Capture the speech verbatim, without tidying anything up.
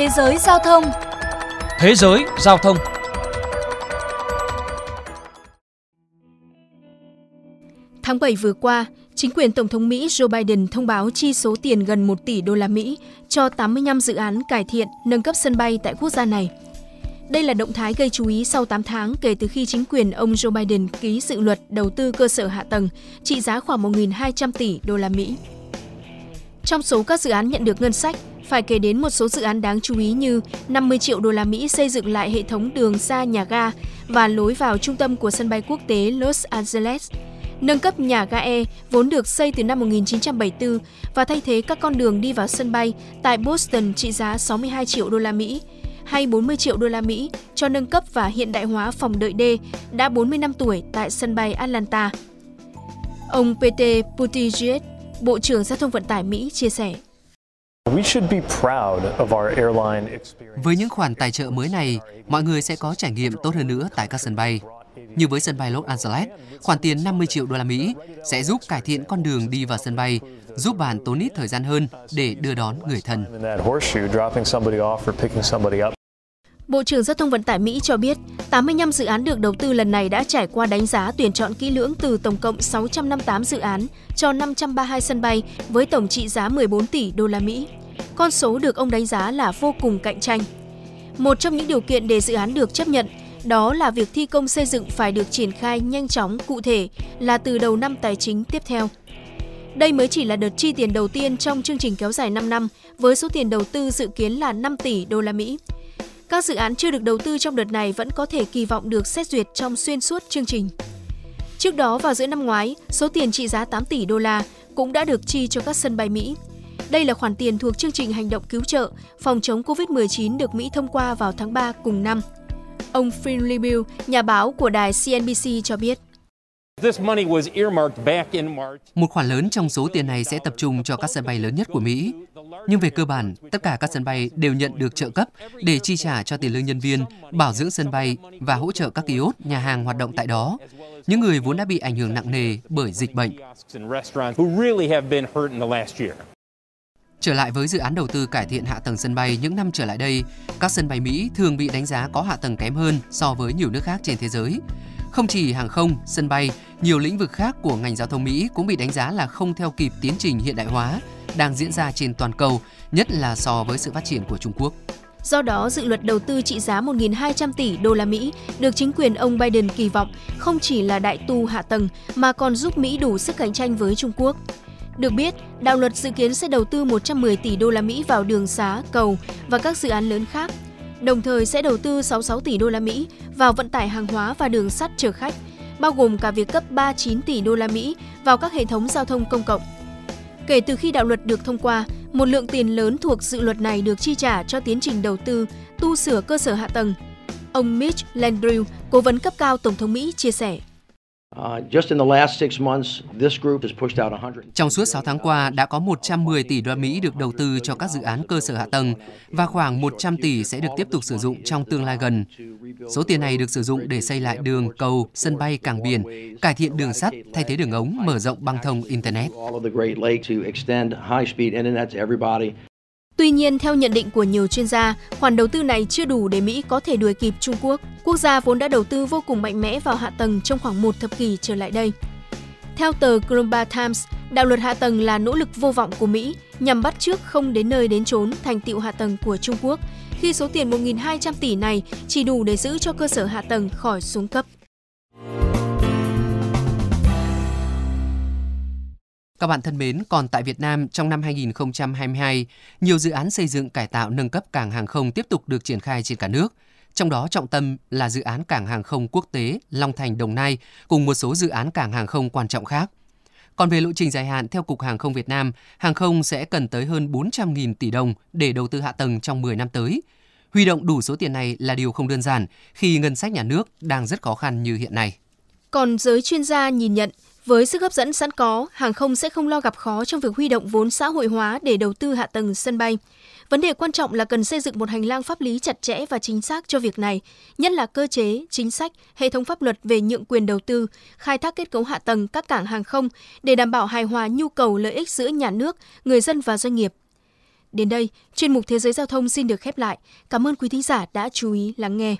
Thế giới giao thông. Thế giới giao thông. Tháng bảy vừa qua, chính quyền Tổng thống Mỹ Joe Biden thông báo chi số tiền gần một tỷ đô la Mỹ cho tám mươi lăm dự án cải thiện, nâng cấp sân bay tại quốc gia này. Đây là động thái gây chú ý sau tám tháng kể từ khi chính quyền ông Joe Biden ký dự luật đầu tư cơ sở hạ tầng trị giá khoảng một nghìn hai trăm tỷ đô la Mỹ. Trong số các dự án nhận được ngân sách, phải kể đến một số dự án đáng chú ý như năm mươi triệu đô la Mỹ xây dựng lại hệ thống đường ra nhà ga và lối vào trung tâm của sân bay quốc tế Los Angeles, nâng cấp nhà ga E vốn được xây từ năm một nghìn chín trăm bảy mươi tư và thay thế các con đường đi vào sân bay tại Boston trị giá sáu mươi hai triệu đô la Mỹ hay bốn mươi triệu đô la Mỹ cho nâng cấp và hiện đại hóa phòng đợi D đã bốn mươi lăm tuổi tại sân bay Atlanta. Ông Pete Buttigieg, Bộ trưởng Giao thông Vận tải Mỹ chia sẻ: "Với những khoản tài trợ mới này, mọi người sẽ có trải nghiệm tốt hơn nữa tại các sân bay. Như với sân bay Los Angeles, khoản tiền năm mươi triệu đô la Mỹ sẽ giúp cải thiện con đường đi vào sân bay, giúp bạn tốn ít thời gian hơn để đưa đón người thân." Bộ trưởng Giao thông Vận tải Mỹ cho biết, tám mươi lăm dự án được đầu tư lần này đã trải qua đánh giá tuyển chọn kỹ lưỡng từ tổng cộng sáu trăm năm mươi tám dự án cho năm trăm ba mươi hai sân bay với tổng trị giá mười bốn tỷ đô la Mỹ. Con số được ông đánh giá là vô cùng cạnh tranh. Một trong những điều kiện để dự án được chấp nhận đó là việc thi công xây dựng phải được triển khai nhanh chóng, cụ thể là từ đầu năm tài chính tiếp theo. Đây mới chỉ là đợt chi tiền đầu tiên trong chương trình kéo dài năm năm với số tiền đầu tư dự kiến là năm tỷ đô la Mỹ. Các dự án chưa được đầu tư trong đợt này vẫn có thể kỳ vọng được xét duyệt trong xuyên suốt chương trình. Trước đó vào giữa năm ngoái, số tiền trị giá tám tỷ đô la cũng đã được chi cho các sân bay Mỹ. Đây là khoản tiền thuộc chương trình hành động cứu trợ phòng chống covid mười chín được Mỹ thông qua vào tháng ba cùng năm. Ông Phil Libu, nhà báo của đài C N B C cho biết: "Một khoản lớn trong số tiền này sẽ tập trung cho các sân bay lớn nhất của Mỹ. Nhưng về cơ bản, tất cả các sân bay đều nhận được trợ cấp để chi trả cho tiền lương nhân viên, bảo dưỡng sân bay và hỗ trợ các kiosk, nhà hàng hoạt động tại đó, những người vốn đã bị ảnh hưởng nặng nề bởi dịch bệnh." Trở lại với dự án đầu tư cải thiện hạ tầng sân bay, những năm trở lại đây, các sân bay Mỹ thường bị đánh giá có hạ tầng kém hơn so với nhiều nước khác trên thế giới. Không chỉ hàng không, sân bay, nhiều lĩnh vực khác của ngành giao thông Mỹ cũng bị đánh giá là không theo kịp tiến trình hiện đại hóa đang diễn ra trên toàn cầu, nhất là so với sự phát triển của Trung Quốc. Do đó, dự luật đầu tư trị giá một nghìn hai trăm tỷ đô la Mỹ được chính quyền ông Biden kỳ vọng không chỉ là đại tu hạ tầng mà còn giúp Mỹ đủ sức cạnh tranh với Trung Quốc. Được biết, đạo luật dự kiến sẽ đầu tư một trăm mười tỷ đô la Mỹ vào đường sá, cầu và các dự án lớn khác, đồng thời sẽ đầu tư sáu mươi sáu tỷ đô la Mỹ vào vận tải hàng hóa và đường sắt chở khách, bao gồm cả việc cấp ba mươi chín tỷ đô la Mỹ vào các hệ thống giao thông công cộng. Kể từ khi đạo luật được thông qua, một lượng tiền lớn thuộc dự luật này được chi trả cho tiến trình đầu tư, tu sửa cơ sở hạ tầng. Ông Mitch Landrieu, cố vấn cấp cao Tổng thống Mỹ chia sẻ: "Trong suốt sáu tháng qua, đã có một trăm mười tỷ đô la Mỹ được đầu tư cho các dự án cơ sở hạ tầng và khoảng một trăm tỷ sẽ được tiếp tục sử dụng trong tương lai gần. Số tiền này được sử dụng để xây lại đường, cầu, sân bay, cảng biển, cải thiện đường sắt, thay thế đường ống, mở rộng băng thông Internet." Tuy nhiên, theo nhận định của nhiều chuyên gia, khoản đầu tư này chưa đủ để Mỹ có thể đuổi kịp Trung Quốc, quốc gia vốn đã đầu tư vô cùng mạnh mẽ vào hạ tầng trong khoảng một thập kỷ trở lại đây. Theo tờ Columbia Times, đạo luật hạ tầng là nỗ lực vô vọng của Mỹ nhằm bắt chước không đến nơi đến chốn thành tựu hạ tầng của Trung Quốc, khi số tiền một nghìn hai trăm tỷ này chỉ đủ để giữ cho cơ sở hạ tầng khỏi xuống cấp. Các bạn thân mến, còn tại Việt Nam, trong năm hai nghìn không trăm hai mươi hai, nhiều dự án xây dựng cải tạo nâng cấp cảng hàng không tiếp tục được triển khai trên cả nước. Trong đó trọng tâm là dự án cảng hàng không quốc tế Long Thành - Đồng Nai cùng một số dự án cảng hàng không quan trọng khác. Còn về lộ trình dài hạn, theo Cục Hàng không Việt Nam, hàng không sẽ cần tới hơn bốn trăm nghìn tỷ đồng để đầu tư hạ tầng trong mười năm tới. Huy động đủ số tiền này là điều không đơn giản khi ngân sách nhà nước đang rất khó khăn như hiện nay. Còn giới chuyên gia nhìn nhận, với sức hấp dẫn sẵn có, hàng không sẽ không lo gặp khó trong việc huy động vốn xã hội hóa để đầu tư hạ tầng sân bay. Vấn đề quan trọng là cần xây dựng một hành lang pháp lý chặt chẽ và chính xác cho việc này, nhất là cơ chế, chính sách, hệ thống pháp luật về nhượng quyền đầu tư, khai thác kết cấu hạ tầng các cảng hàng không để đảm bảo hài hòa nhu cầu lợi ích giữa nhà nước, người dân và doanh nghiệp. Đến đây, chuyên mục Thế giới Giao thông xin được khép lại. Cảm ơn quý thính giả đã chú ý lắng nghe.